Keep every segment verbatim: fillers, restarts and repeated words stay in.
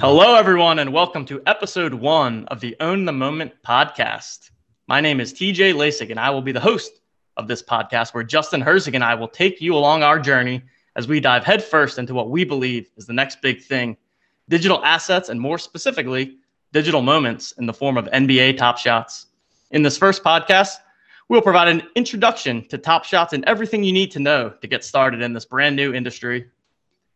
Hello, everyone, and welcome to episode one of the Own the Moment podcast. My name is T J Lasig, and I will be the host of this podcast where Justin Herzig and I will take you along our journey as we dive headfirst into what we believe is the next big thing, digital assets, and more specifically, digital moments in the form of N B A Top Shots. In this first podcast, we'll provide an introduction to Top Shots and everything you need to know to get started in this brand new industry.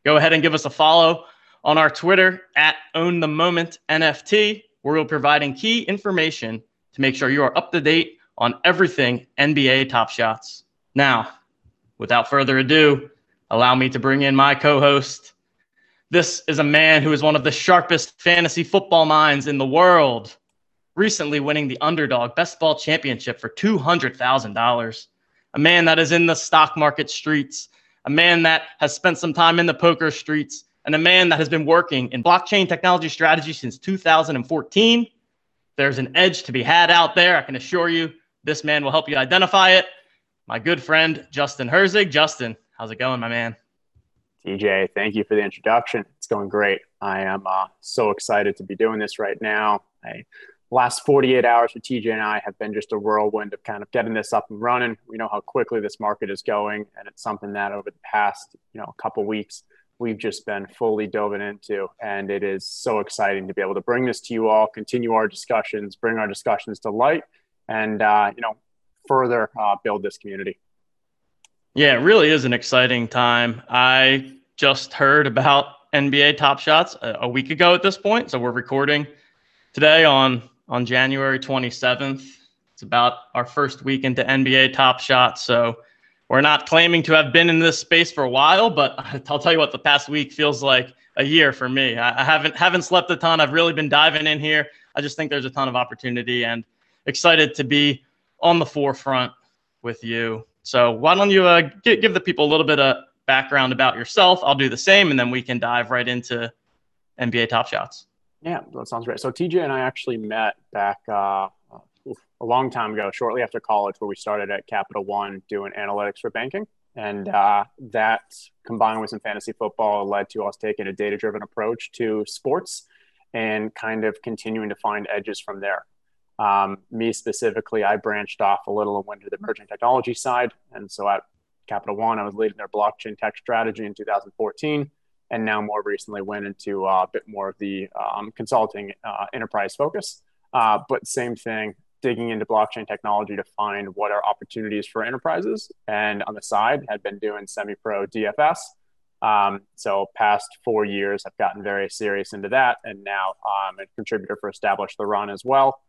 Go ahead and give us a follow on our Twitter at Own The Moment N F T, where we're providing key information to make sure you are up to date on everything N B A Top Shots. Now, without further ado, allow me to bring in my co-host. This is a man who is one of the sharpest fantasy football minds in the world, recently winning the Underdog Best Ball Championship for two hundred thousand dollars. A man that is in the stock market streets, a man that has spent some time in the poker streets, and a man that has been working in blockchain technology strategy since two thousand fourteen. There's an edge to be had out there. I can assure you this man will help you identify it. My good friend, Justin Herzig. Justin, how's it going, my man? T J, thank you for the introduction. It's going great. I am uh, so excited to be doing this right now. I, last forty-eight hours for T J and I have been just a whirlwind of kind of getting this up and running. We know how quickly this market is going, and it's something that over the past, you know, couple weeks, we've just been fully dove into, and it is so exciting to be able to bring this to you all, continue our discussions, bring our discussions to light, and, uh, you know, further uh, build this community. Yeah, it really is an exciting time. I just heard about N B A Top Shots a, a week ago at this point. So we're recording today on, on January twenty-seventh. It's about our first week into N B A Top Shots. So we're not claiming to have been in this space for a while, but I'll tell you what, the past week feels like a year for me. I haven't haven't slept a ton. I've really been diving in here. I just think there's a ton of opportunity and excited to be on the forefront with you. So why don't you uh, give, give the people a little bit of background about yourself. I'll do the same, and then we can dive right into N B A Top Shots. Yeah, that sounds great. So T J and I actually met back uh, a long time ago, shortly after college, where we started at Capital One doing analytics for banking. And uh, that, combined with some fantasy football, led to us taking a data-driven approach to sports and kind of continuing to find edges from there. Um, me specifically, I branched off a little and went to the emerging technology side. And so at Capital One, I was leading their blockchain tech strategy in two thousand fourteen. And now more recently went into uh, a bit more of the um, consulting uh, enterprise focus. Uh, but same thing, digging into blockchain technology to find what are opportunities for enterprises. And on the side, had been doing semi-pro D F S. Um, so past four years, I've gotten very serious into that. And now I'm a contributor for Establish the Run as well.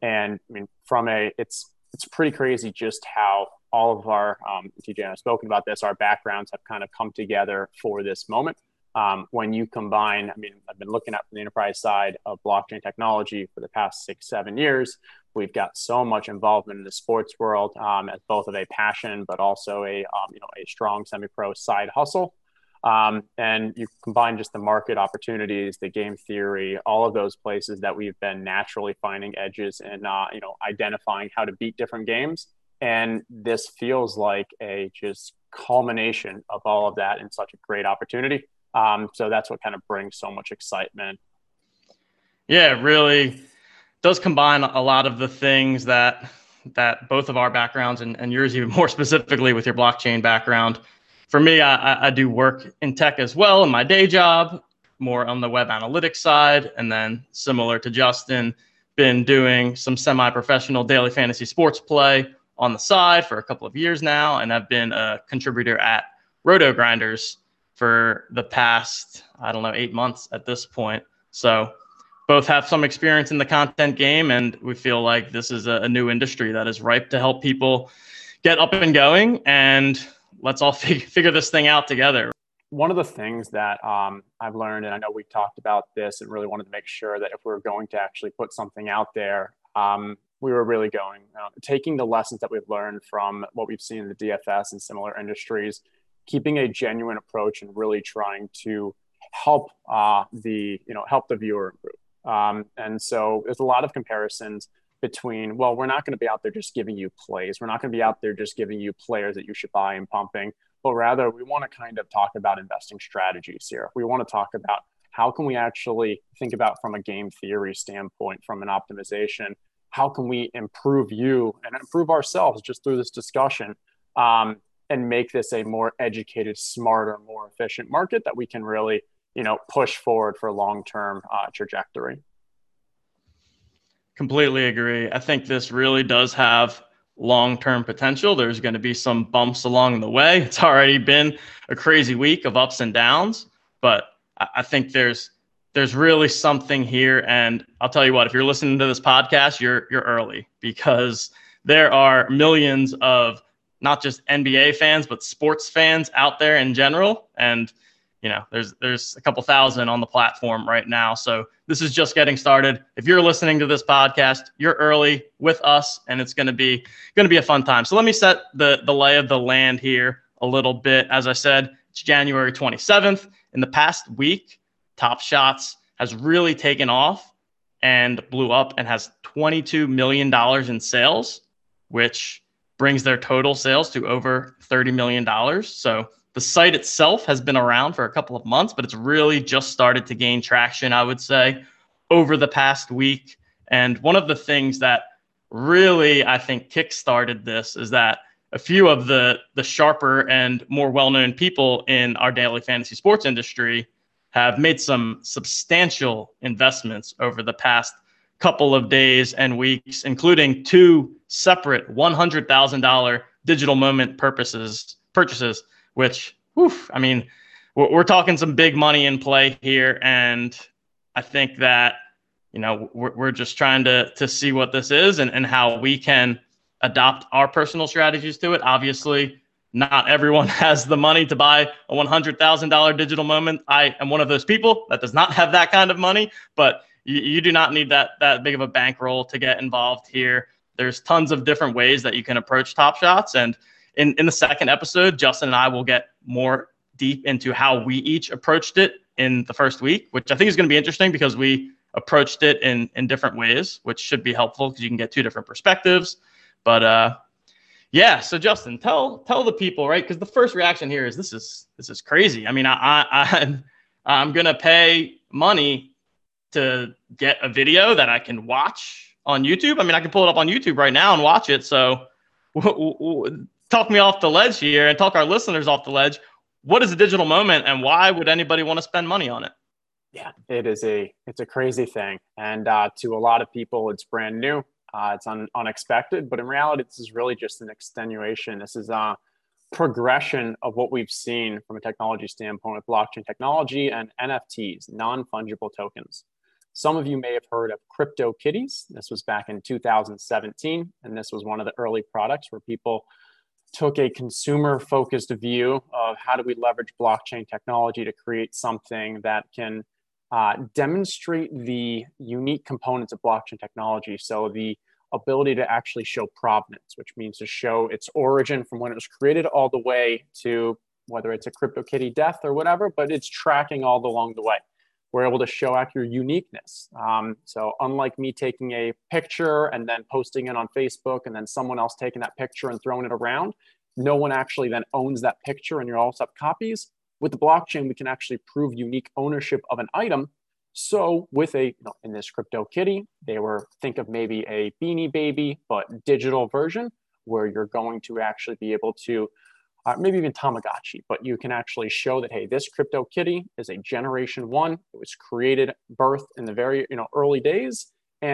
And I mean, from a, it's it's pretty crazy just how all of our, um, T J and I have spoken about this, our backgrounds have kind of come together for this moment. Um, when you combine, I mean, I've been looking at the enterprise side of blockchain technology for the past six, seven years. We've got so much involvement in the sports world um, as both of a passion, but also a, um, you know, a strong semi-pro side hustle. Um, and you combine just the market opportunities, the game theory, all of those places that we've been naturally finding edges and, uh, you know, identifying how to beat different games. And this feels like a just culmination of all of that in such a great opportunity. Um, so that's what kind of brings so much excitement. Yeah, it really does combine a lot of the things that that both of our backgrounds and, and yours even more specifically with your blockchain background. For me, I, I do work in tech as well in my day job, more on the web analytics side. And then similar to Justin, been doing some semi-professional daily fantasy sports play on the side for a couple of years now. And I've been a contributor at Roto Grinders for the past, I don't know, eight months at this point. So both have some experience in the content game, and we feel like this is a, a new industry that is ripe to help people get up and going, and let's all fig- figure this thing out together. One of the things that um, I've learned, and I know we've talked about this and really wanted to make sure that if we were going to actually put something out there, um, we were really going, uh, taking the lessons that we've learned from what we've seen in the D F S and similar industries, keeping a genuine approach and really trying to help uh, the, you know, help the viewer improve. Um, and so there's a lot of comparisons between, well, we're not going to be out there just giving you plays. We're not going to be out there just giving you players that you should buy and pumping, but rather we want to kind of talk about investing strategies here. We want to talk about how can we actually think about from a game theory standpoint, from an optimization, how can we improve you and improve ourselves just through this discussion, um, and make this a more educated, smarter, more efficient market that we can really, you know, push forward for long-term uh, trajectory. Completely agree. I think this really does have long-term potential. There's going to be some bumps along the way. It's already been a crazy week of ups and downs, but I think there's there's really something here. And I'll tell you what, if you're listening to this podcast, you're you're early, because there are millions of not just N B A fans, but sports fans out there in general. And, you know, there's there's a couple thousand on the platform right now. So this is just getting started. If you're listening to this podcast, you're early with us, and it's going to be going to be a fun time. So let me set the, the lay of the land here a little bit. As I said, it's January twenty-seventh. In the past week, Top Shots has really taken off and blew up and has twenty-two million dollars in sales, which brings their total sales to over thirty million dollars. So the site itself has been around for a couple of months, but it's really just started to gain traction, I would say, over the past week. And one of the things that really, I think, kickstarted this is that a few of the, the sharper and more well-known people in our daily fantasy sports industry have made some substantial investments over the past couple of days and weeks, including two separate one hundred thousand dollars digital moment purposes purchases, which, whew, I mean, we're, we're talking some big money in play here. And I think that, you know, we're, we're just trying to, to see what this is and, and how we can adopt our personal strategies to it. Obviously, not everyone has the money to buy a one hundred thousand dollars digital moment. I am one of those people that does not have that kind of money, but you, you do not need that, that big of a bankroll to get involved here. There's tons of different ways that you can approach Top Shots. And in, in the second episode, Justin and I will get more deep into how we each approached it in the first week, which I think is going to be interesting because we approached it in, in different ways, which should be helpful because you can get two different perspectives. But uh, yeah, so Justin, tell tell the people, right? Because the first reaction here is this is this is crazy. I mean, I, I, I I'm going to pay money to get a video that I can watch on YouTube. I mean, I can pull it up on YouTube right now and watch it. So w- w- w- talk me off the ledge here and talk our listeners off the ledge. What is a digital moment and why would anybody want to spend money on it? Yeah, it is a, it's a crazy thing. And uh, to a lot of people, it's brand new. Uh, it's un- unexpected, but in reality, this is really just an extenuation. This is a progression of what we've seen from a technology standpoint with blockchain technology and N F Ts, non-fungible tokens. Some of you may have heard of CryptoKitties. This was back in two thousand seventeen, and this was one of the early products where people took a consumer-focused view of how do we leverage blockchain technology to create something that can uh, demonstrate the unique components of blockchain technology. So the ability to actually show provenance, which means to show its origin from when it was created all the way to whether it's a CryptoKitty death or whatever, but it's tracking all along the way. We're able to show out your uniqueness. Um, so unlike me taking a picture and then posting it on Facebook and then someone else taking that picture and throwing it around, no one actually then owns that picture and you all have copies. With the blockchain, we can actually prove unique ownership of an item. So with a, you know, in this CryptoKitty, they were, think of maybe a Beanie Baby, but digital version where you're going to actually be able to Uh, maybe even Tamagotchi, but you can actually show that, hey, this CryptoKitty is a generation one. It was created, birthed in the very you know early days,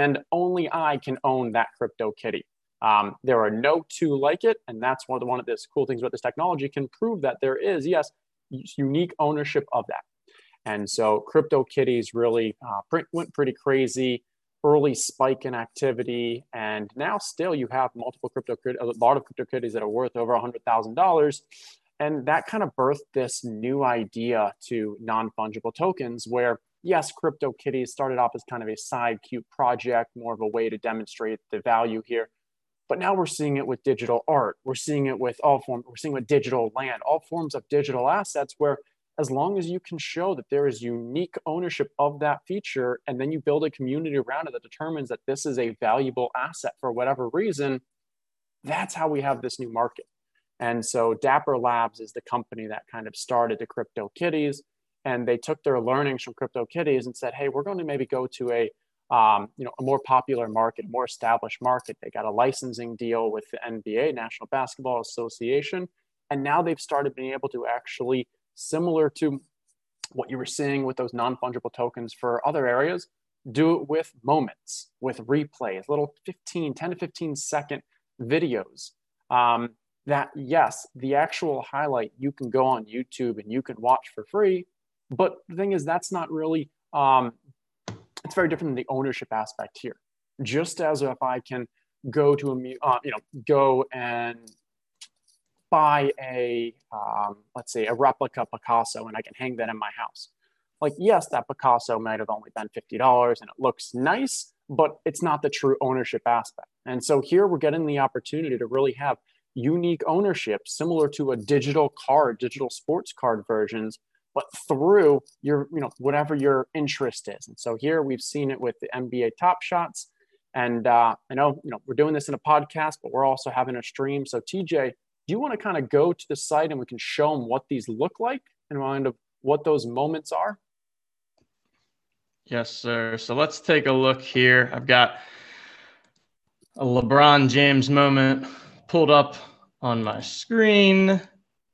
and only I can own that CryptoKitty. Um, there are no two like it, and that's one of the one of the cool things about this technology. Can prove that there is, yes, unique ownership of that. And so CryptoKitties really uh, print, went pretty crazy. Early spike in activity, and now still you have multiple crypto, a lot of CryptoKitties that are worth over one hundred thousand dollars, and that kind of birthed this new idea to non-fungible tokens where, yes, CryptoKitties started off as kind of a side cute project, more of a way to demonstrate the value here, but now we're seeing it with digital art. We're seeing it with all forms, we're seeing it with digital land, all forms of digital assets where as long as you can show that there is unique ownership of that feature, and then you build a community around it that determines that this is a valuable asset for whatever reason, that's how we have this new market. And so Dapper Labs is the company that kind of started the CryptoKitties. and they took their learnings from CryptoKitties and said, hey, we're going to maybe go to a um, you know, a more popular market, a more established market. They got a licensing deal with the N B A, National Basketball Association, and now they've started being able to actually, similar to what you were seeing with those non-fungible tokens for other areas, do it with moments, with replays, little fifteen, ten to fifteen second videos. Um, that, yes, the actual highlight you can go on YouTube and you can watch for free. But the thing is, that's not really, um, it's very different than the ownership aspect here. Just as if I can go to, a, uh, you know, go and buy a, um, let's say, a replica Picasso and I can hang that in my house. Like, yes, that Picasso might have only been fifty dollars and it looks nice, but it's not the true ownership aspect. And so here we're getting the opportunity to really have unique ownership, similar to a digital card, digital sports card versions, but through your, you know, whatever your interest is. And so here we've seen it with the N B A Top Shots. And uh, I know, you know, we're doing this in a podcast, but we're also having a stream. So T J, do you want to kind of go to the site and we can show them what these look like and kind of what those moments are? Yes, sir. So let's take a look here. I've got a LeBron James moment pulled up on my screen,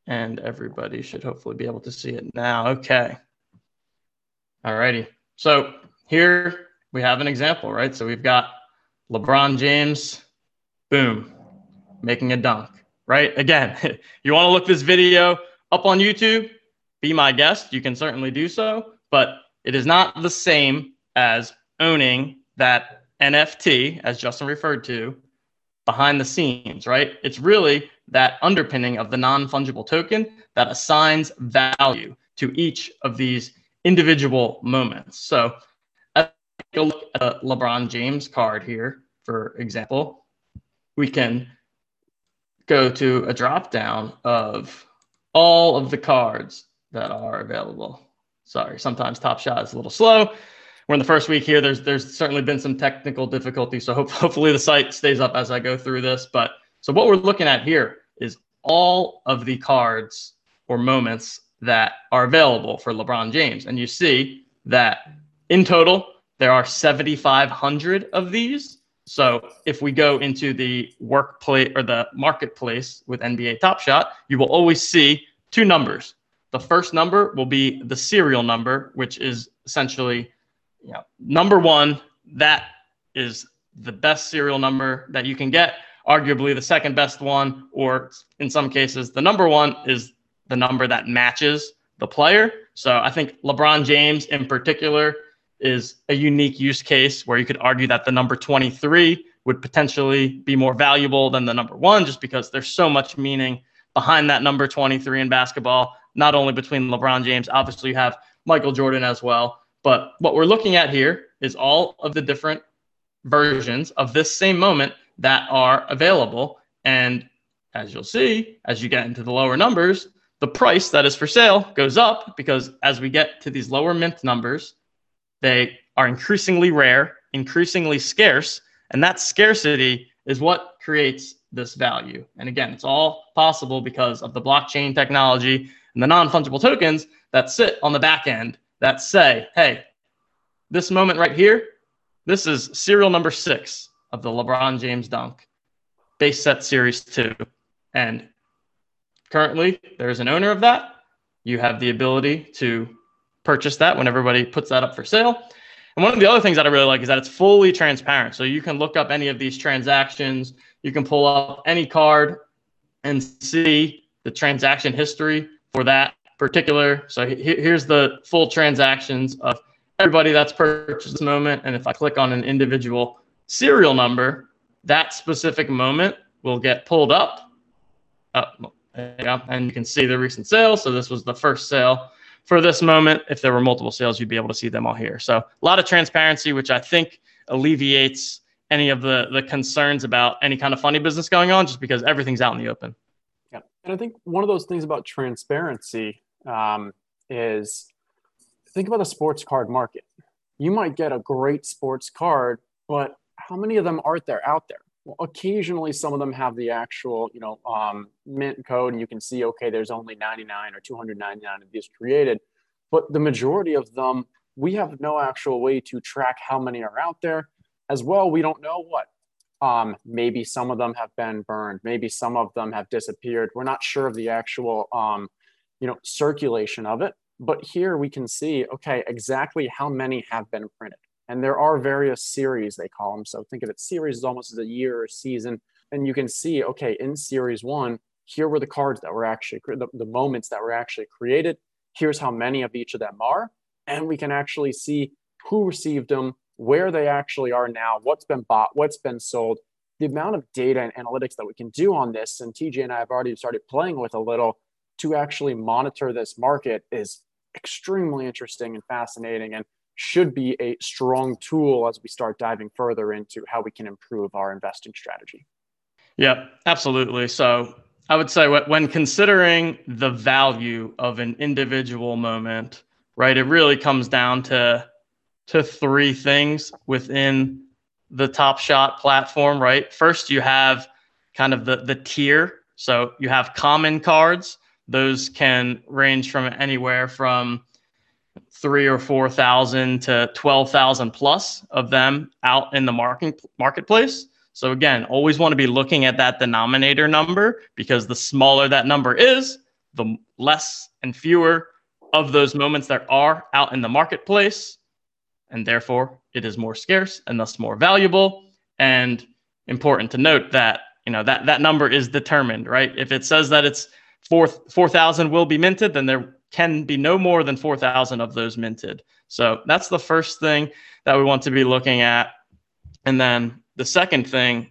and everybody should hopefully be able to see it now. Okay. All righty. So here we have an example, right? So we've got LeBron James, boom, making a dunk, right? Again, you want to look this video up on YouTube, be my guest. You can certainly do so, but it is not the same as owning that N F T, as Justin referred to, behind the scenes, right? It's really that underpinning of the non-fungible token that assigns value to each of these individual moments. So as we take a look at a LeBron James card here, for example, we can go to a drop-down of all of the cards that are available. Sorry, sometimes Top Shot is a little slow. We're in the first week here. There's there's certainly been some technical difficulty, so hope, hopefully the site stays up as I go through this. But so what we're looking at here is all of the cards or moments that are available for LeBron James. And you see that in total, there are seventy-five hundred of these. So if we go into the workplace or the marketplace with N B A Top Shot, you will always see two numbers. The first number will be the serial number, which is essentially, you know, number one. That is the best serial number that you can get, arguably the second best one, or in some cases, the number one is the number that matches the player. So I think LeBron James in particular is a unique use case where you could argue that the number twenty-three would potentially be more valuable than the number one, just because there's so much meaning behind that number twenty-three in basketball. Not only between LeBron James, obviously you have Michael Jordan as well. But what we're looking at here is all of the different versions of this same moment that are available. And as you'll see, as you get into the lower numbers, the price that is for sale goes up, because as we get to these lower mint numbers, they are increasingly rare, increasingly scarce. And that scarcity is what creates this value. And again, it's all possible because of the blockchain technology and the non-fungible tokens that sit on the back end that say, hey, this moment right here, this is serial number six of the LeBron James dunk, base set series two. And currently there is an owner of that. You have the ability to purchase that when everybody puts that up for sale. And one of the other things that I really like is that it's fully transparent. So you can look up any of these transactions. You can pull up any card and see the transaction history for that particular. So here's the full transactions of everybody that's purchased this moment. And if I click on an individual serial number, that specific moment will get pulled up. Uh, there you go. And you can see the recent sales. So this was the first sale for this moment. If there were multiple sales, you'd be able to see them all here. So a lot of transparency, which I think alleviates any of the, the concerns about any kind of funny business going on, just because everything's out in the open. Yeah. And I think one of those things about transparency um, is, think about the sports card market. You might get a great sports card, but how many of them aren't there out there? Well, occasionally some of them have the actual, you know, um, mint code, and you can see, okay, there's only ninety-nine or two hundred ninety-nine of these created. but the majority of them, we have no actual way to track how many are out there. As well, we don't know what. Um, maybe some of them have been burned. Maybe some of them have disappeared. We're not sure of the actual, um, you know, circulation of it. But here we can see, okay, exactly how many have been printed. And there are various series, they call them. So think of it, series is almost as a year or season. And you can see, okay, in series one, here were the cards that were actually, the, the moments that were actually created. Here's how many of each of them are. And we can actually see who received them, where they actually are now, what's been bought, what's been sold. The amount of data and analytics that we can do on this, and T J and I have already started playing with a little to actually monitor this market, is extremely interesting and fascinating, and should be a strong tool as we start diving further into how we can improve our investing strategy. Yeah, absolutely. So I would say when considering the value of an individual moment, right, it really comes down to to three things within the Top Shot platform, right? First, you have kind of the, the tier. So you have common cards. Those can range from anywhere from three or four thousand to twelve thousand plus of them out in the market marketplace. So again, always want to be looking at that denominator number, because the smaller that number is, the less and fewer of those moments there are out in the marketplace. And therefore, it is more scarce and thus more valuable. And important to note that, you know, that, that number is determined, right? If it says that it's four thousand will be minted, then there can be no more than four thousand of those minted. So that's the first thing that we want to be looking at. And then the second thing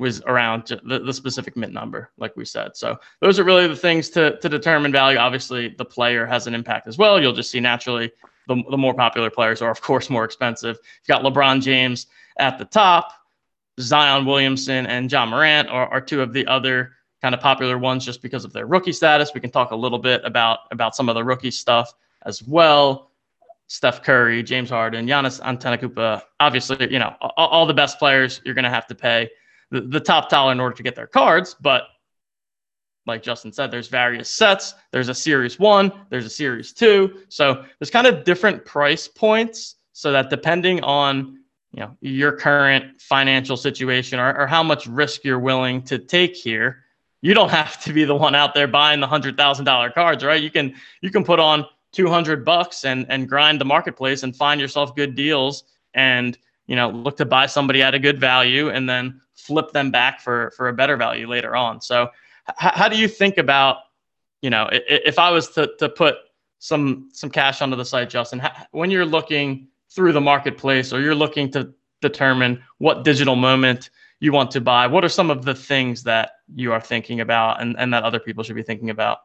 was around the, the specific mint number, like we said. So those are really the things to, to determine value. Obviously, the player has an impact as well. You'll just see naturally the, the more popular players are, of course, more expensive. You've got LeBron James at the top. Zion Williamson and Ja Morant are, are two of the other kind of popular ones just because of their rookie status. We can talk a little bit about, about some of the rookie stuff as well. Steph Curry, James Harden, Giannis Antetokounmpo. Obviously, you know, all, all the best players, you're going to have to pay the, the top dollar in order to get their cards. But like Justin said, there's various sets. There's a series one, there's a series two. So there's kind of different price points so that depending on, you know, your current financial situation or, or how much risk you're willing to take here, you don't have to be the one out there buying the one hundred thousand dollars cards, right? You can you can put on two hundred bucks and and grind the marketplace and find yourself good deals and, you know, look to buy somebody at a good value and then flip them back for for a better value later on. So how do you think about, you know, if I was to, to put some some cash onto the site, Justin, when you're looking through the marketplace or you're looking to determine what digital moment you want to buy, what are some of the things that you are thinking about and, and that other people should be thinking about?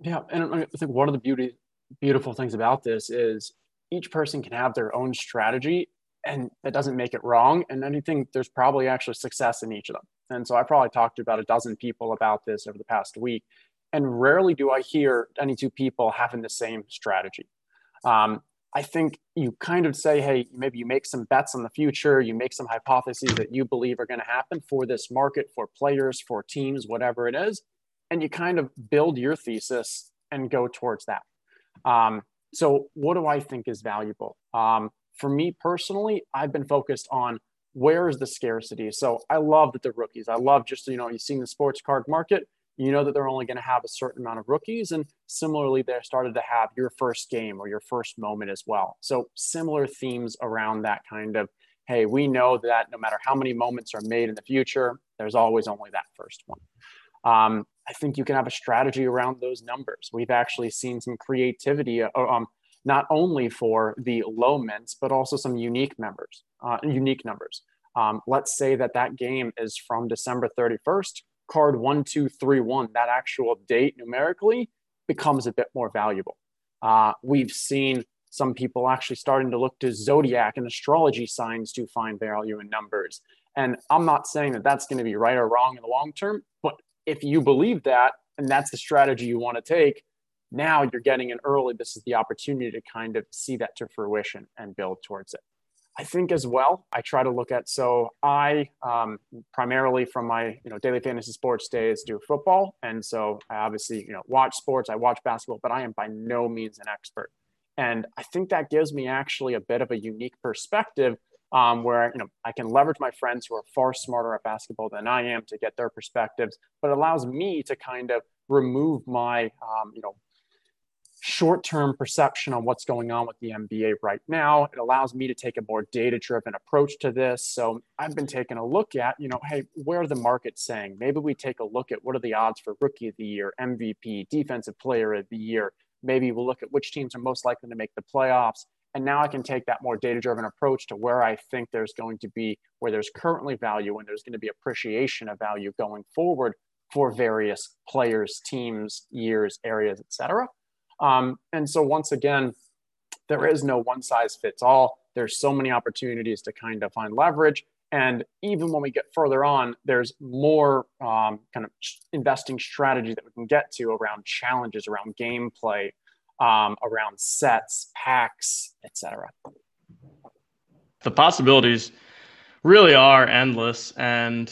Yeah, and I think one of the beauty, beautiful things about this is each person can have their own strategy, and that doesn't make it wrong. And anything, there's probably actually success in each of them. And so I probably talked to about a dozen people about this over the past week. And rarely do I hear any two people having the same strategy. Um, I think you kind of say, hey, maybe you make some bets on the future. You make some hypotheses that you believe are going to happen for this market, for players, for teams, whatever it is. And you kind of build your thesis and go towards that. Um, so what do I think is valuable? Um, for me personally, I've been focused on where is the scarcity? So I love that the rookies, I love just, you know, you've seen the sports card market, you know that they're only going to have a certain amount of rookies. And similarly, they're started to have your first game or your first moment as well. So similar themes around that kind of, hey, we know that no matter how many moments are made in the future, there's always only that first one. Um, I think you can have a strategy around those numbers. We've actually seen some creativity um, not only for the low mints, but also some unique members, uh, unique numbers. Um, let's say that that game is from December thirty-first, card one two three one, that actual date numerically becomes a bit more valuable. Uh, we've seen some people actually starting to look to zodiac and astrology signs to find value in numbers. And I'm not saying that that's going to be right or wrong in the long term, but if you believe that, and that's the strategy you want to take, now you're getting in early. This is the opportunity to kind of see that to fruition and build towards it. I think as well, I try to look at, so I um, primarily from my, you know, daily fantasy sports days do football. And so I obviously, you know, watch sports, I watch basketball, but I am by no means an expert. And I think that gives me actually a bit of a unique perspective um, where, you know, I can leverage my friends who are far smarter at basketball than I am to get their perspectives, but it allows me to kind of remove my, um, you know, short-term perception on what's going on with the N B A right now. It allows me to take a more data-driven approach to this. So I've been taking a look at, you know, hey, where are the markets saying? Maybe we take a look at what are the odds for Rookie of the Year, M V P, Defensive Player of the Year. Maybe we'll look at which teams are most likely to make the playoffs. And now I can take that more data-driven approach to where I think there's going to be, where there's currently value and there's going to be appreciation of value going forward for various players, teams, years, areas, et cetera. Um, and so once again, there is no one size fits all. There's so many opportunities to kind of find leverage. And even when we get further on, there's more um, kind of investing strategy that we can get to around challenges, around gameplay, um, around sets, packs, et cetera. The possibilities really are endless. And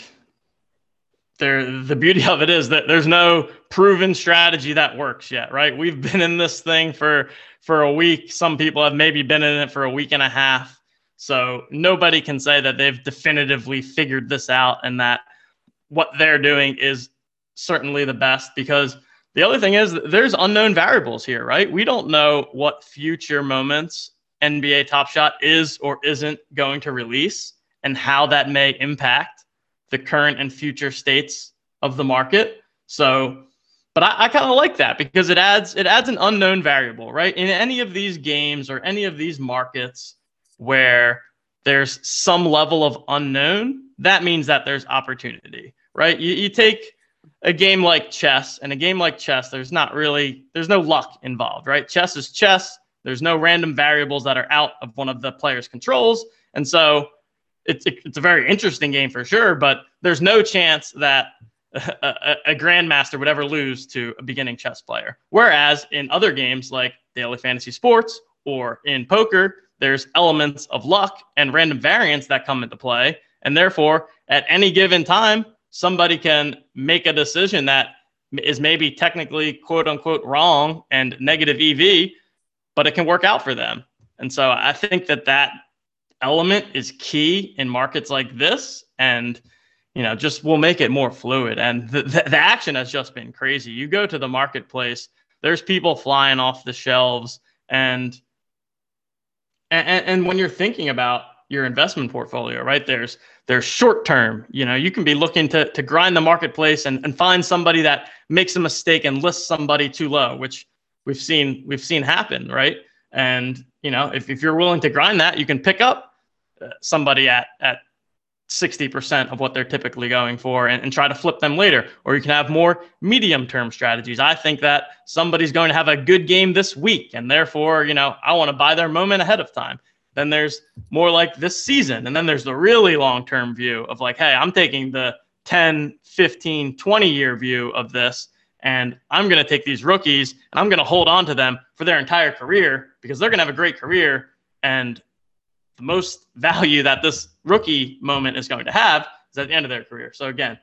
There, the beauty of it is that there's no proven strategy that works yet, right? We've been in this thing for, for a week. Some people have maybe been in it for a week and a half. So nobody can say that they've definitively figured this out and that what they're doing is certainly the best, because the other thing is that there's unknown variables here, right? We don't know what future moments N B A Top Shot is or isn't going to release and how that may impact the current and future states of the market. So, but I, I kind of like that because it adds it adds an unknown variable, right? In any of these games or any of these markets where there's some level of unknown, that means that there's opportunity, right? You, you take a game like chess, and a game like chess, there's not really, there's no luck involved, right? Chess is chess. There's no random variables that are out of one of the player's controls. And so It's it's a very interesting game for sure, but there's no chance that a, a, a grandmaster would ever lose to a beginning chess player. Whereas in other games like daily fantasy sports or in poker, there's elements of luck and random variants that come into play. And therefore, at any given time, somebody can make a decision that is maybe technically quote unquote wrong and negative E V, but it can work out for them. And so I think that that element is key in markets like this, and you know, just will make it more fluid. And the, the, the action has just been crazy. You go to the marketplace, there's people flying off the shelves, and and, and when you're thinking about your investment portfolio, right, there's there's short term. You know, you can be looking to to grind the marketplace and, and find somebody that makes a mistake and lists somebody too low, which we've seen we've seen happen, right? And you know, if, if you're willing to grind that, you can pick up uh, somebody at, at sixty percent of what they're typically going for and, and try to flip them later. Or you can have more medium-term strategies. I think that somebody's going to have a good game this week, and therefore, you know, I want to buy their moment ahead of time. Then there's more like this season. And then there's the really long-term view of like, hey, I'm taking the ten, fifteen, twenty-year view of this. And I'm going to take these rookies and I'm going to hold on to them for their entire career because they're going to have a great career. And the most value that this rookie moment is going to have is at the end of their career. So again,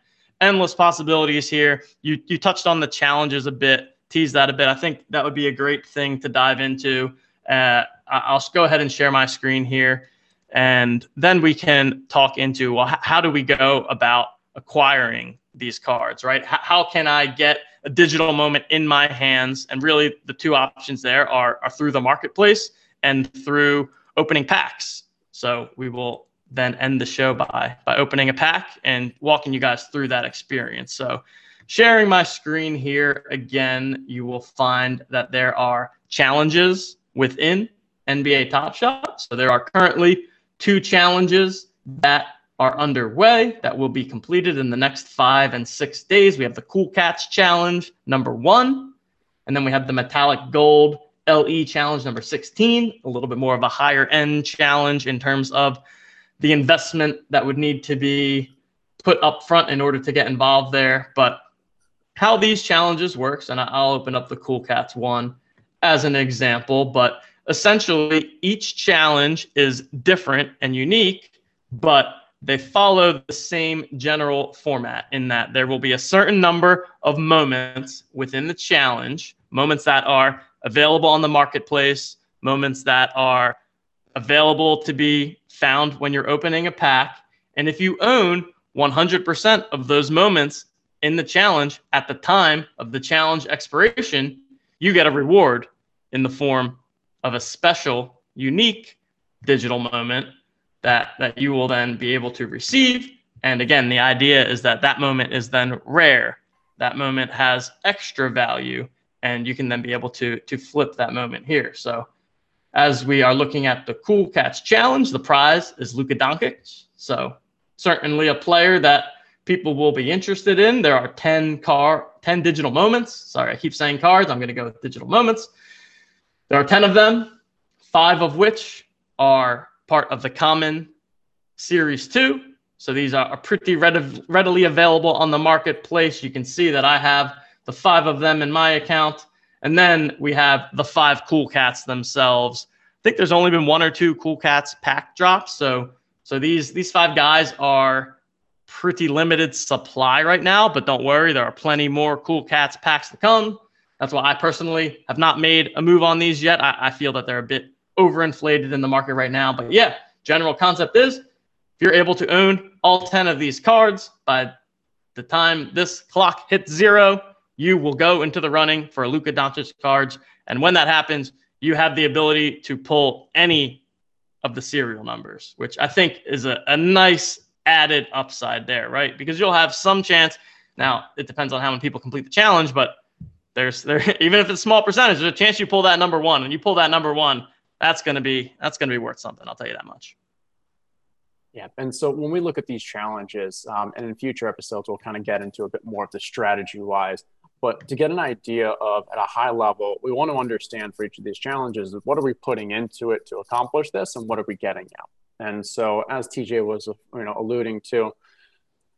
endless possibilities here. You you touched on the challenges a bit, teased that a bit. I think that would be a great thing to dive into. Uh, I'll go ahead and share my screen here. And then we can talk into, well, how do we go about acquiring these cards, right? How can I get a digital moment in my hands? And really the two options there are, are through the marketplace and through opening packs. So we will then end the show by, by opening a pack and walking you guys through that experience. So sharing my screen here again, you will find that there are challenges within N B A Top Shot. So there are currently two challenges that are underway that will be completed in the next five and six days. We have the Cool Cats Challenge, number one, and then we have the Metallic Gold L E Challenge, number sixteen, a little bit more of a higher end challenge in terms of the investment that would need to be put up front in order to get involved there. But how these challenges works, and I'll open up the Cool Cats one as an example, but essentially each challenge is different and unique, but they follow the same general format in that there will be a certain number of moments within the challenge, moments that are available on the marketplace, moments that are available to be found when you're opening a pack. And if you own one hundred percent of those moments in the challenge at the time of the challenge expiration, you get a reward in the form of a special, unique digital moment that that you will then be able to receive. And again, the idea is that that moment is then rare. That moment has extra value, and you can then be able to, to flip that moment here. So as we are looking at the Cool Cats Challenge, the prize is Luka Doncic. So certainly a player that people will be interested in. There are ten, car, ten digital moments. Sorry, I keep saying cards. I'm going to go with digital moments. There are ten of them, five of which are part of the common series two. So these are pretty read- readily available on the marketplace. You can see that I have the five of them in my account. And then we have the five Cool Cats themselves. I think there's only been one or two Cool Cats pack drops. So, so these, these five guys are pretty limited supply right now, but don't worry, there are plenty more Cool Cats packs to come. That's why I personally have not made a move on these yet. I, I feel that they're a bit overinflated in the market right now. But yeah, general concept is if you're able to own all ten of these cards, by the time this clock hits zero, you will go into the running for Luka Doncic cards. And when that happens, you have the ability to pull any of the serial numbers, which I think is a, a nice added upside there, right? Because you'll have some chance. Now, it depends on how many people complete the challenge, but there's there even if it's a small percentage, there's a chance you pull that number one, and you pull that number one, That's going to be that's going to be worth something. I'll tell you that much. Yeah. And so when we look at these challenges, um, and in future episodes, we'll kind of get into a bit more of the strategy wise. But to get an idea of at a high level, we want to understand for each of these challenges, what are we putting into it to accomplish this and what are we getting out? And so as T J was you know, alluding to,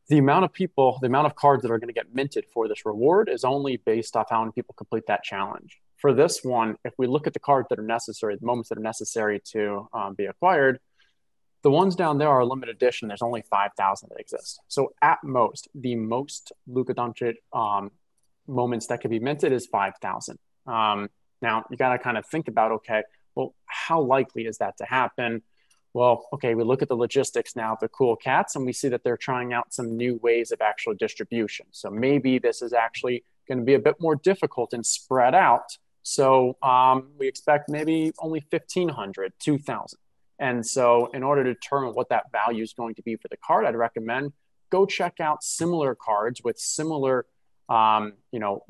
the amount of people, the amount of cards that are going to get minted for this reward is only based off how many people complete that challenge. For this one, if we look at the cards that are necessary, the moments that are necessary to um, be acquired, the ones down there are limited edition. There's only five thousand that exist. So at most, the most Luka Doncic um, moments that can be minted is five thousand. Um, now, you got to kind of think about, okay, well, how likely is that to happen? Well, okay, we look at the logistics now of the Cool Cats, and we see that they're trying out some new ways of actual distribution. So maybe this is actually going to be a bit more difficult and spread out. So um, we expect maybe only fifteen hundred, two thousand. And so in order to determine what that value is going to be for the card, I'd recommend go check out similar cards with similar, um, you know,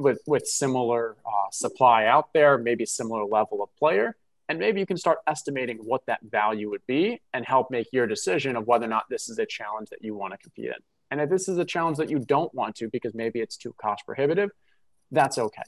with, with similar uh, supply out there, maybe similar level of player. And maybe you can start estimating what that value would be and help make your decision of whether or not this is a challenge that you want to compete in. And if this is a challenge that you don't want to because maybe it's too cost prohibitive, that's okay.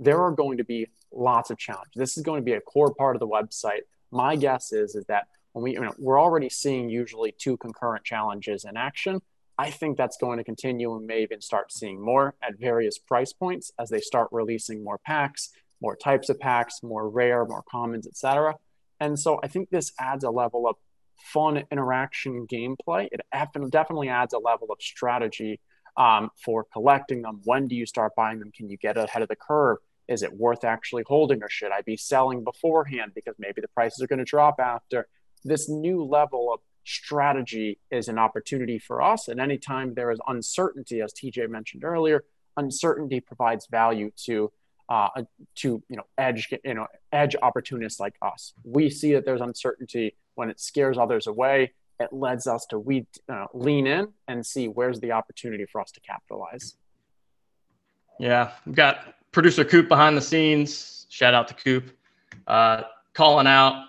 There are going to be lots of challenges. This is going to be a core part of the website. My guess is, is that when we, you know, we're already seeing usually two concurrent challenges in action. I think that's going to continue and may even start seeing more at various price points as they start releasing more packs, more types of packs, more rare, more commons, et cetera. And so I think this adds a level of fun interaction gameplay. It definitely adds a level of strategy um, for collecting them. When do you start buying them? Can you get ahead of the curve? Is it worth actually holding, or should I be selling beforehand because maybe the prices are going to drop after? This new level of strategy is an opportunity for us. And anytime there is uncertainty, as T J mentioned earlier, uncertainty provides value to uh, to you know edge you know edge opportunists like us. We see that there's uncertainty. When it scares others away, it leads us to we uh, lean in and see where's the opportunity for us to capitalize. Yeah, we've got producer Coop behind the scenes. Shout out to Coop, uh, calling out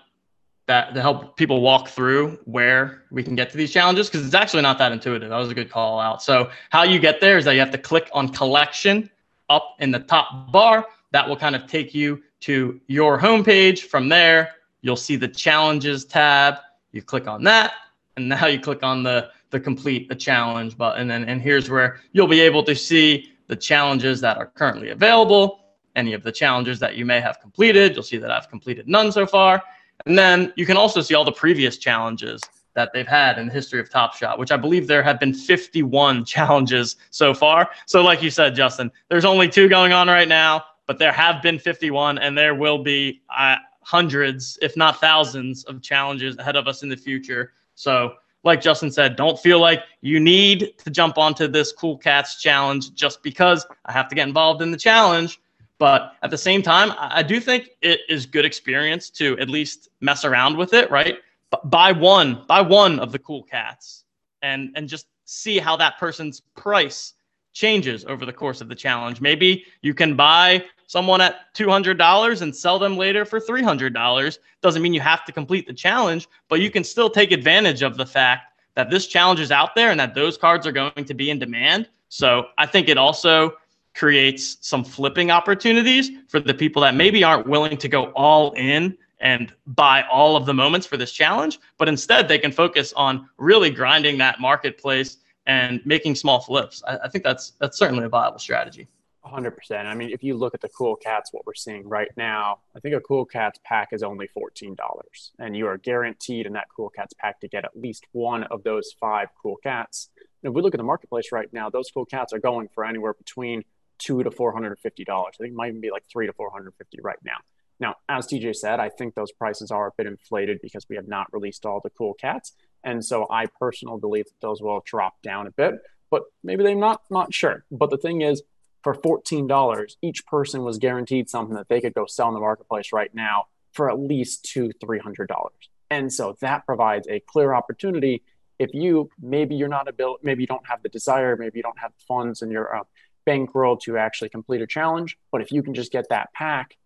that to help people walk through where we can get to these challenges, because it's actually not that intuitive. That was a good call out. So how you get there is that you have to click on collection up in the top bar. That will kind of take you to your homepage. From there, you'll see the challenges tab. You click on that, and now you click on the, the complete the challenge button. And, and here's where you'll be able to see the challenges that are currently available. any of the challenges that you may have completed. You'll see that I've completed none so far. And then you can also see all the previous challenges that they've had in the history of Top Shot, which I believe there have been fifty-one challenges so far. So like you said, Justin, there's only two going on right now, but there have been fifty-one, and there will be uh, hundreds, if not thousands, of challenges ahead of us in the future. So like Justin said, don't feel like you need to jump onto this Cool Cats challenge just because I have to get involved in the challenge. But at the same time, I do think it is good experience to at least mess around with it, right? But buy one, buy one of the Cool Cats and, and just see how that person's price changes over the course of the challenge. Maybe you can buy someone at two hundred dollars and sell them later for three hundred dollars. Doesn't mean you have to complete the challenge, but you can still take advantage of the fact that this challenge is out there and that those cards are going to be in demand. So I think it also creates some flipping opportunities for the people that maybe aren't willing to go all in and buy all of the moments for this challenge, but instead they can focus on really grinding that marketplace and making small flips. I, I think that's that's certainly a viable strategy. one hundred percent. I mean, if you look at the Cool Cats, what we're seeing right now, I think a Cool Cats pack is only fourteen dollars, and you are guaranteed in that Cool Cats pack to get at least one of those five Cool Cats. And if we look at the marketplace right now, those Cool Cats are going for anywhere between two to four hundred fifty dollars. I think it might even be like three to four hundred fifty dollars right now. Now, as T J said, I think those prices are a bit inflated because we have not released all the Cool Cats. And so I personally believe that those will drop down a bit, but maybe they're not, not sure. But the thing is, for fourteen dollars, each person was guaranteed something that they could go sell in the marketplace right now for at least two, three hundred dollars. And so that provides a clear opportunity. If you, maybe you're not a bill, maybe you don't have the desire, maybe you don't have funds in your uh, bankroll to actually complete a challenge. But if you can just get that pack,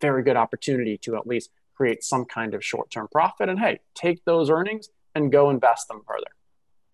very good opportunity to at least create some kind of short-term profit. And hey, take those earnings and go invest them further.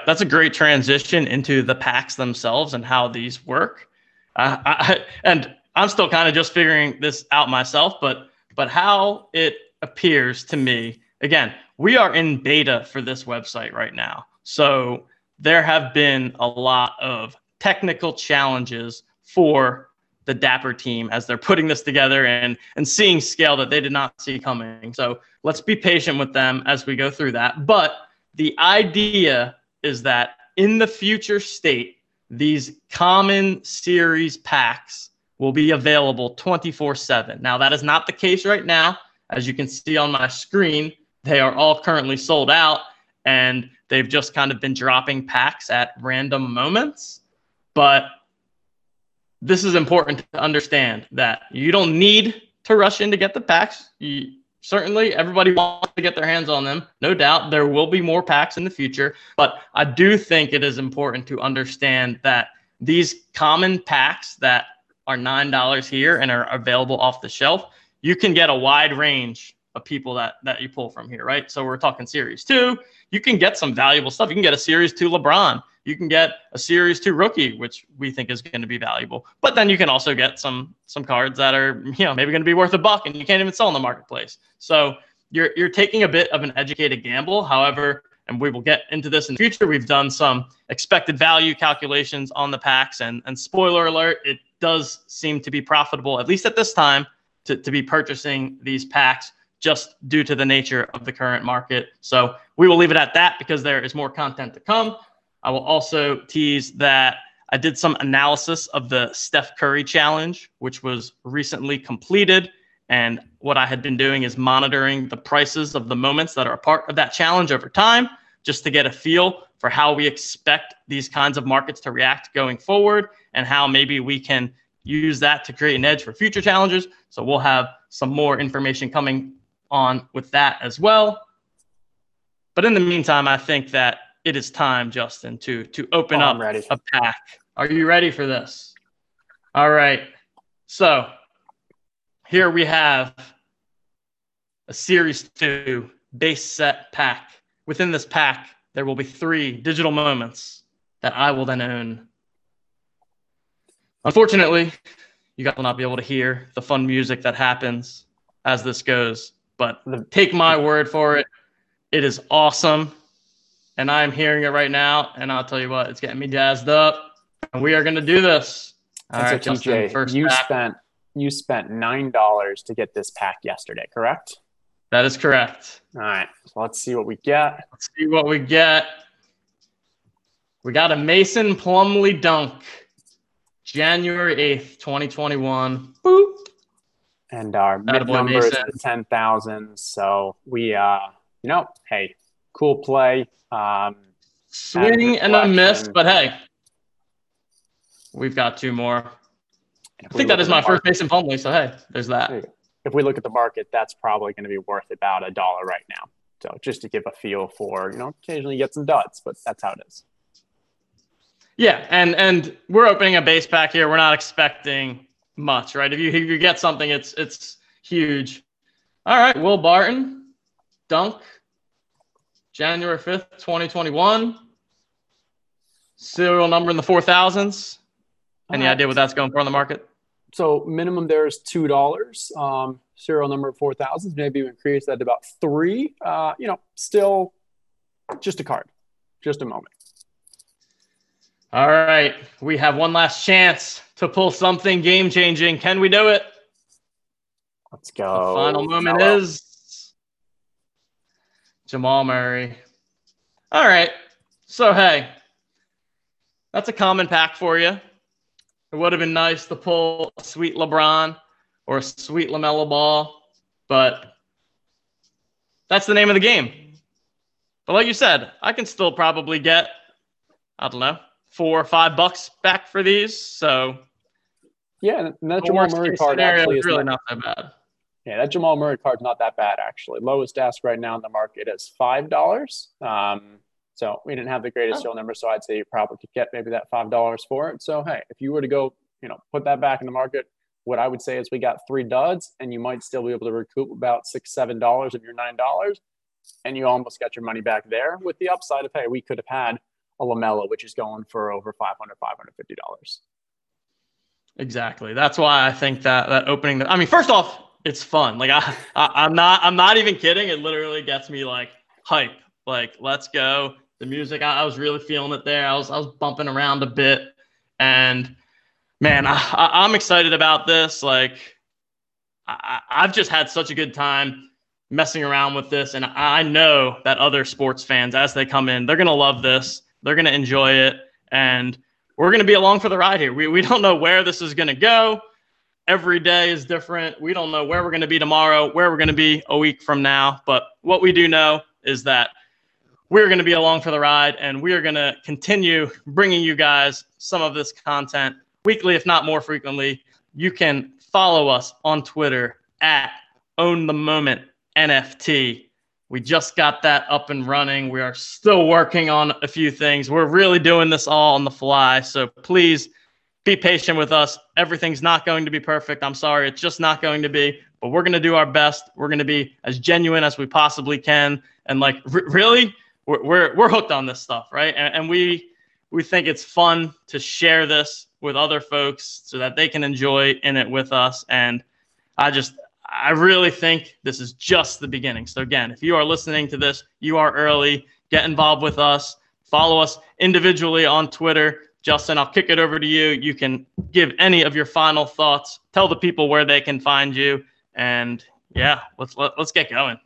That's a great transition into the packs themselves and how these work. Uh, I, and I'm still kind of just figuring this out myself, but but how it appears to me, again, we are in beta for this website right now. So there have been a lot of technical challenges for the Dapper team as they're putting this together and, and seeing scale that they did not see coming. So let's be patient with them as we go through that. But the idea is that in the future state, these common series packs will be available twenty-four seven. Now, that is not the case right now. As you can see on my screen, they are all currently sold out, and they've just kind of been dropping packs at random moments. But this is important to understand that you don't need to rush in to get the packs. You, certainly, everybody wants to get their hands on them. No doubt there will be more packs in the future, but I do think it is important to understand that these common packs that are nine dollars here and are available off the shelf, you can get a wide range of people that, that you pull from here, right? So we're talking Series two. You can get some valuable stuff. You can get a Series two LeBron. You can get a Series two rookie, which we think is going to be valuable. But then you can also get some some cards that are, you know, maybe going to be worth a buck and you can't even sell in the marketplace. So you're you're taking a bit of an educated gamble. However, and we will get into this in the future, we've done some expected value calculations on the packs. And, and spoiler alert, it does seem to be profitable, at least at this time, to, to be purchasing these packs just due to the nature of the current market. So we will leave it at that because there is more content to come. I will also tease that I did some analysis of the Steph Curry challenge, which was recently completed. And what I had been doing is monitoring the prices of the moments that are a part of that challenge over time, just to get a feel for how we expect these kinds of markets to react going forward and how maybe we can use that to create an edge for future challenges. So we'll have some more information coming on with that as well. But in the meantime, I think that it is time, Justin, to to open oh, up ready. a pack. Are you ready for this? All right. So here we have a Series two base set pack. Within this pack, there will be three digital moments that I will then own. Unfortunately, you guys will not be able to hear the fun music that happens as this goes, but take my word for it. It is awesome. And I'm hearing it right now, and I'll tell you what, it's getting me jazzed up. And we are going to do this. All right, Justin, first pack. You spent you spent nine dollars to get this pack yesterday, correct? That is correct. All right. So let's see what we get. Let's see what we get. We got a Mason Plumlee dunk, January eighth, twenty twenty-one. Boop. And our mid number is ten thousand. So we, uh, you know, hey, cool play. Um, Swing and a miss, but hey, we've got two more. I think that is my first Mason Plumlee, so hey, there's that. If we look at the market, that's probably going to be worth about a dollar right now. So just to give a feel for, you know, occasionally you get some duds, but that's how it is. Yeah, and and we're opening a base pack here. We're not expecting much, right? If you if you get something, it's it's huge. All right, Will Barton, dunk, January fifth, twenty twenty-one. Serial number in the four thousands. Any idea what that's going for on the market? So minimum there is two dollars. Um, serial number four thousand. Maybe we increase that to about three. Uh, you know, still just a card. Just a moment. All right. We have one last chance to pull something game-changing. Can we do it? Let's go. The final moment Hello. is Jamal Murray. All right. So, hey, that's a common pack for you. It would have been nice to pull a sweet LeBron or a sweet LaMelo Ball, but that's the name of the game. But like you said, I can still probably get, I don't know, four or five bucks back for these. So yeah, and that Jamal Murray card actually is really not that bad. Yeah, that Jamal Murray card's not that bad actually. Lowest ask right now in the market is five dollars. Um, So we didn't have the greatest serial number, so I'd say you probably could get maybe that five dollars for it. So, hey, if you were to go, you know, put that back in the market, what I would say is we got three duds, and you might still be able to recoup about six dollars, seven dollars of your nine dollars, and you almost got your money back there with the upside of, hey, we could have had a LaMelo, which is going for over five hundred dollars, five hundred fifty dollars. Exactly. That's why I think that that opening the, I mean, first off, it's fun. Like, I, I, I'm not, I'm not even kidding. It literally gets me, like, hype. Like, let's go. The music, I, I was really feeling it there. I was I was bumping around a bit. And, man, I, I, I'm excited about this. Like, I, I've just had such a good time messing around with this. And I know that other sports fans, as they come in, they're going to love this. They're going to enjoy it. And we're going to be along for the ride here. We we don't know where this is going to go. Every day is different. We don't know where we're going to be tomorrow, where we're going to be a week from now. But what we do know is that we're going to be along for the ride, and we are going to continue bringing you guys some of this content weekly, if not more frequently. You can follow us on Twitter at Own The Moment N F T. We just got that up and running. We are still working on a few things. We're really doing this all on the fly, so please be patient with us. Everything's not going to be perfect. I'm sorry. It's just not going to be, but we're going to do our best. We're going to be as genuine as we possibly can, and like r- really – We're, we're we're hooked on this stuff, right? And, and we we think it's fun to share this with other folks so that they can enjoy in it with us. And I just I really think this is just the beginning. So again, if you are listening to this, you are early. Get involved with us. Follow us individually on Twitter. Justin, I'll kick it over to you. You can give any of your final thoughts. Tell the people where they can find you. And yeah, let's let, let's get going.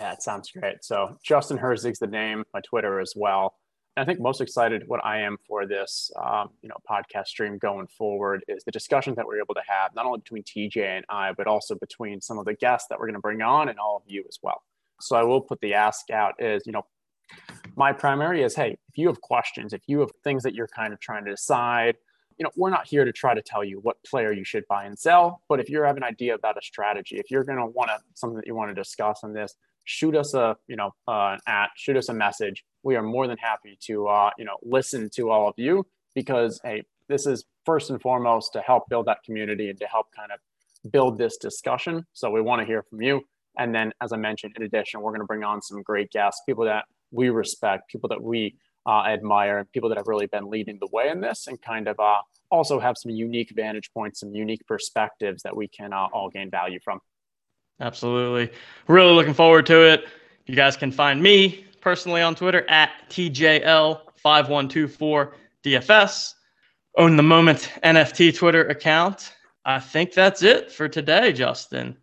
Yeah, it sounds great. So Justin Herzig's the name, my Twitter as well. And I think most excited what I am for this um, you know, podcast stream going forward is the discussions that we're able to have, not only between T J and I, but also between some of the guests that we're going to bring on and all of you as well. So I will put the ask out is, you know, my primary is, hey, if you have questions, if you have things that you're kind of trying to decide, you know, we're not here to try to tell you what player you should buy and sell. But if you have an idea about a strategy, if you're going to want to something that you want to discuss on this, shoot us a, you know, uh, an at, shoot us a message. We are more than happy to, uh, you know, listen to all of you because, hey, this is first and foremost to help build that community and to help kind of build this discussion. So we want to hear from you. And then, as I mentioned, in addition, we're going to bring on some great guests, people that we respect, people that we uh, admire, and people that have really been leading the way in this and kind of uh, also have some unique vantage points, some unique perspectives that we can uh, all gain value from. Absolutely. Really looking forward to it. You guys can find me personally on Twitter at T J L five one two four D F S, Own the Moment N F T Twitter account, I think that's it for today, Justin.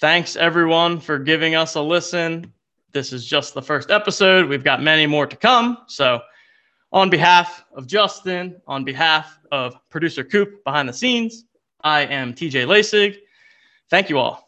Thanks, everyone, for giving us a listen. This is just the first episode. We've got many more to come. So on behalf of Justin, on behalf of producer Coop behind the scenes, I am T J Lasig. Thank you all.